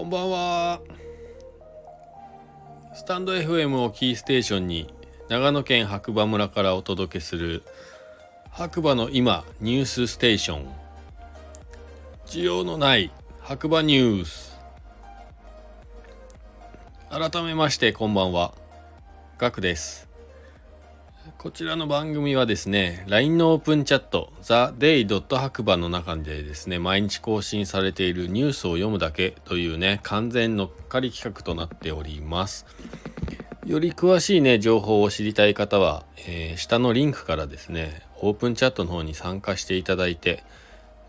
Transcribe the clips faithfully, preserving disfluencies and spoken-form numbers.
こんばんは。スタンド エフエム をキーステーションに長野県白馬村からお届けする白馬の今ニュースステーション、需要のない白馬ニュース。改めましてこんばんは、ガクです。こちらの番組はですね、 ライン のオープンチャット the day 白馬の中でですね、毎日更新されているニュースを読むだけというね、完全乗っかり企画となっております。より詳しいね情報を知りたい方は、えー、下のリンクからですね、オープンチャットの方に参加していただいて、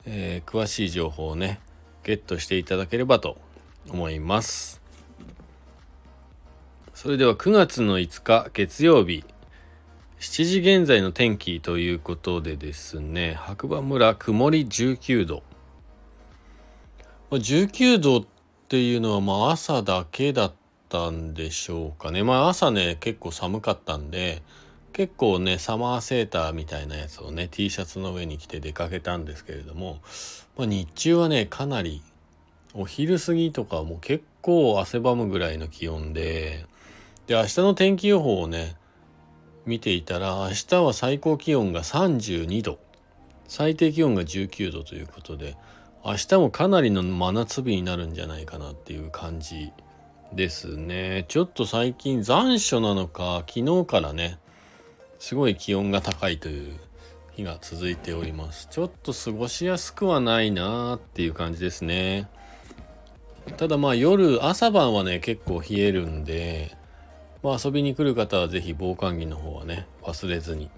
えー、詳しい情報をねゲットしていただければと思います。それではくがつのいつか月曜日しちじ現在の天気ということでですね、白馬村曇りじゅうきゅうど。じゅうきゅうどっていうのはまあ朝だけだったたんでしょうかね。まあ朝ね結構寒かったんで、結構ねサマーセーターみたいなやつをね T シャツの上に着て出かけたんですけれども、まあ、日中はねかなりお昼過ぎとかもう結構汗ばむぐらいの気温で、で明日の天気予報をね見ていたら、明日は最高気温がさんじゅうにど、最低気温がじゅうきゅうどということで、明日もかなりの真夏日になるんじゃないかなっていう感じですね。ちょっと最近残暑なのか昨日からねすごい気温が高いという日が続いております。ちょっと過ごしやすくはないなーっていう感じですね。ただまあ夜朝晩はね結構冷えるんで、まあ、遊びに来る方はぜひ防寒着の方はね忘れずに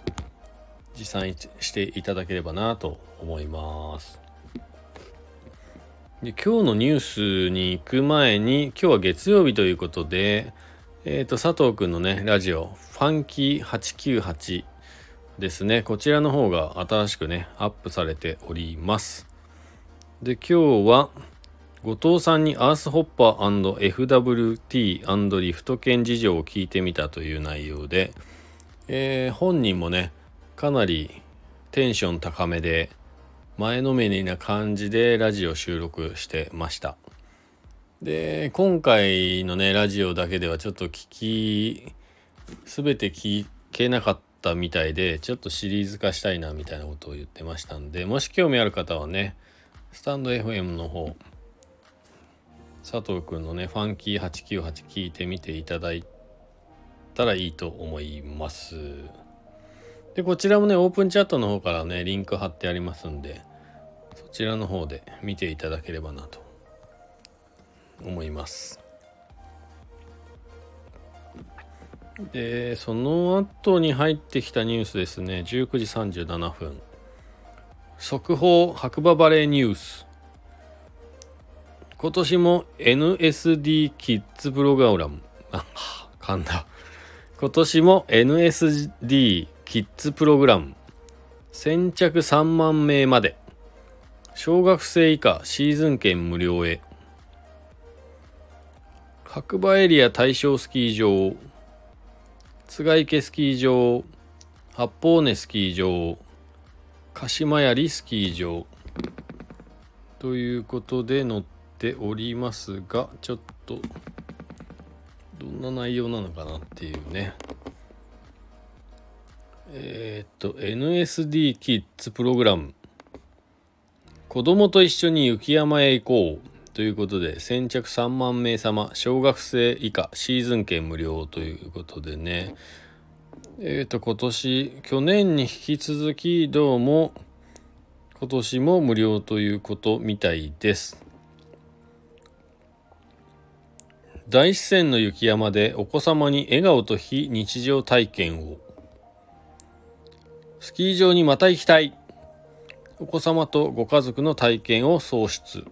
持参していただければなと思います。で今日のニュースに行く前に、今日は月曜日ということで、えー、と佐藤くんのねラジオファンキーはちきゅうはちですね、こちらの方が新しくねアップされております。で今日は後藤さんにアースホッパー エフダブリューティー リフト券事情を聞いてみたという内容で、えー、本人もねかなりテンション高めで前のめりな感じでラジオ収録してました。で、今回のねラジオだけではちょっと聞き全て聞けなかったみたいで、ちょっとシリーズ化したいなみたいなことを言ってましたんで、もし興味ある方はねスタンド エフエム の方佐藤くんのねファンキーはちきゅうはち聞いてみていただいたらいいと思います。でこちらもねオープンチャットの方からねリンク貼ってありますんで、そちらの方で見ていただければなと思います。でその後に入ってきたニュースですね、じゅうくじさんじゅうななふん速報白馬バレーニュース。今年も エヌエスディー キッズプログラムあ噛んだ今年も エヌエスディーキッズプログラム先着さんまんめいまで、小学生以下シーズン券無料へ。白馬エリア対象スキー場、津池スキー場、八方根スキー場、鹿島槍スキー場ということで載っておりますが、ちょっとどんな内容なのかなっていうね。えー、っと エヌエスディー キッズプログラム、子供と一緒に雪山へ行こうということで、先着さんまんめい様、小学生以下シーズン券無料ということでね、えー、っと今年去年に引き続きどうも今年も無料ということみたいです。大自然の雪山でお子様に笑顔と非日常体験を、スキー場にまた行きたい、お子様とご家族の体験を創出、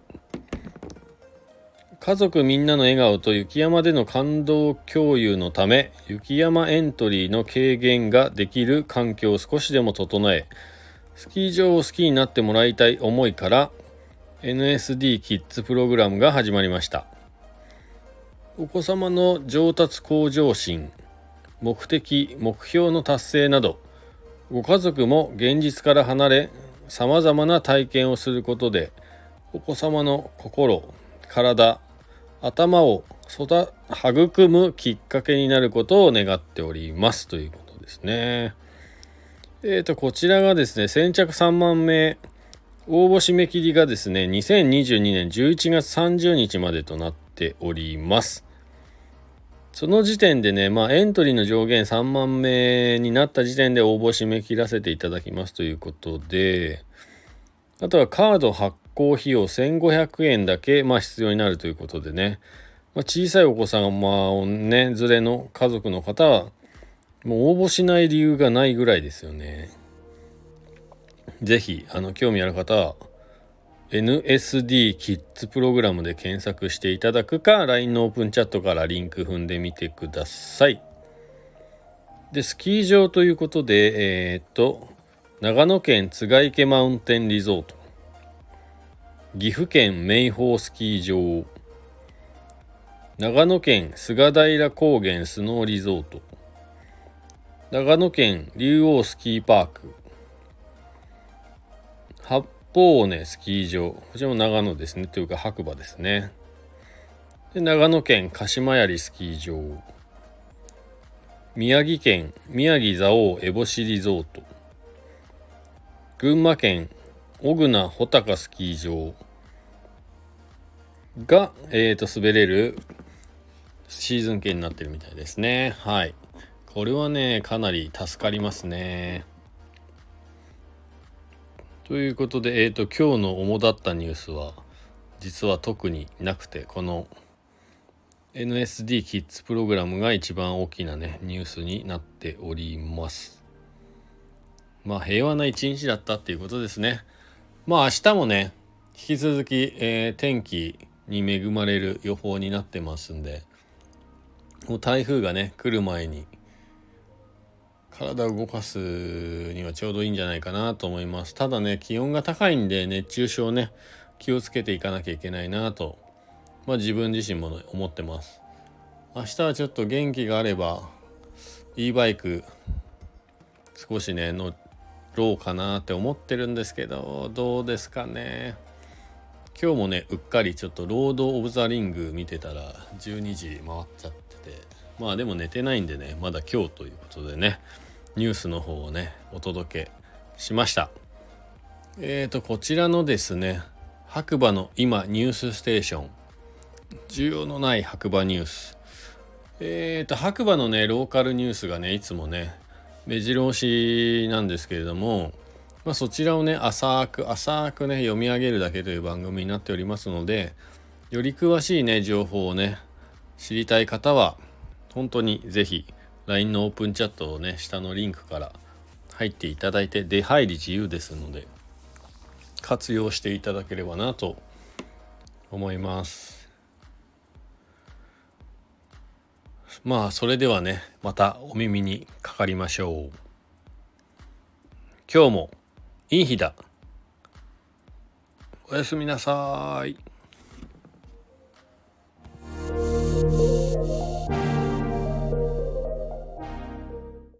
家族みんなの笑顔と雪山での感動共有のため、雪山エントリーの軽減ができる環境を少しでも整え、スキー場を好きになってもらいたい思いから エヌエスディー キッズプログラムが始まりました。お子様の上達向上心、目的目標の達成など、ご家族も現実から離れさまざまな体験をすることで、お子様の心、体、頭を育育むきっかけになることを願っておりますということですね。えーとこちらがですね、先着さんまんめい、応募締め切りがですねにせんにじゅうにねんじゅういちがつさんじゅうにちまでとなっております。その時点でね、まあエントリーの上限さんまんめいになった時点で応募締め切らせていただきますということで、あとはカード発行費用せんごひゃくえんだけ、まあ、必要になるということでね、まあ、小さいお子様をね連れの家族の方はもう応募しない理由がないぐらいですよね。ぜひあの興味ある方は エヌエスディー キッズプログラムで検索していただくか ライン のオープンチャットからリンク踏んでみてください。でスキー場ということで、えー、っと長野県津賀池マウンテンリゾート、岐阜県明峰スキー場、長野県菅平高原スノーリゾート、長野県竜王スキーパーク、八方尾根スキー場、こちらも長野ですね、というか白馬ですね。で長野県鹿島槍スキー場、宮城県宮城蔵王烏帽子リゾート、群馬県小倉穂高スキー場が、えーと、滑れるシーズン系になってるみたいですね。はい。これはね、かなり助かりますね。ということで、えーと、今日の主だったニュースは、実は特になくて、この エヌエスディー キッズプログラムが一番大きなね、ニュースになっております。まあ、平和な一日だったっていうことですね。まあ、明日もね、引き続き、えー、天気に恵まれる予報になってますんで、もう台風がね、来る前に、体を動かすにはちょうどいいんじゃないかなと思います。ただね、気温が高いんで熱中症ね、気をつけていかなきゃいけないなと、まあ自分自身も思ってます。明日はちょっと元気があれば、eバイク少しね、乗ろうかなって思ってるんですけど、どうですかね。今日もね、うっかりちょっとロードオブザリング見てたらじゅうにじ回っちゃってて、まあでも寝てないんでね、まだ今日ということでね、ニュースの方をねお届けしました。えーとこちらのですね、白馬の今ニュースステーション、需要のない白馬ニュース、えーと白馬のねローカルニュースがねいつもね目白押しなんですけれども、まあ、そちらをね浅く浅くね読み上げるだけという番組になっておりますので、より詳しいね情報をね知りたい方は本当にぜひ ライン のオープンチャットをね下のリンクから入っていただいて、出入り自由ですので活用していただければなと思います。まあそれではね、またお耳にかかりましょう。今日もいい日だ。おやすみなさい。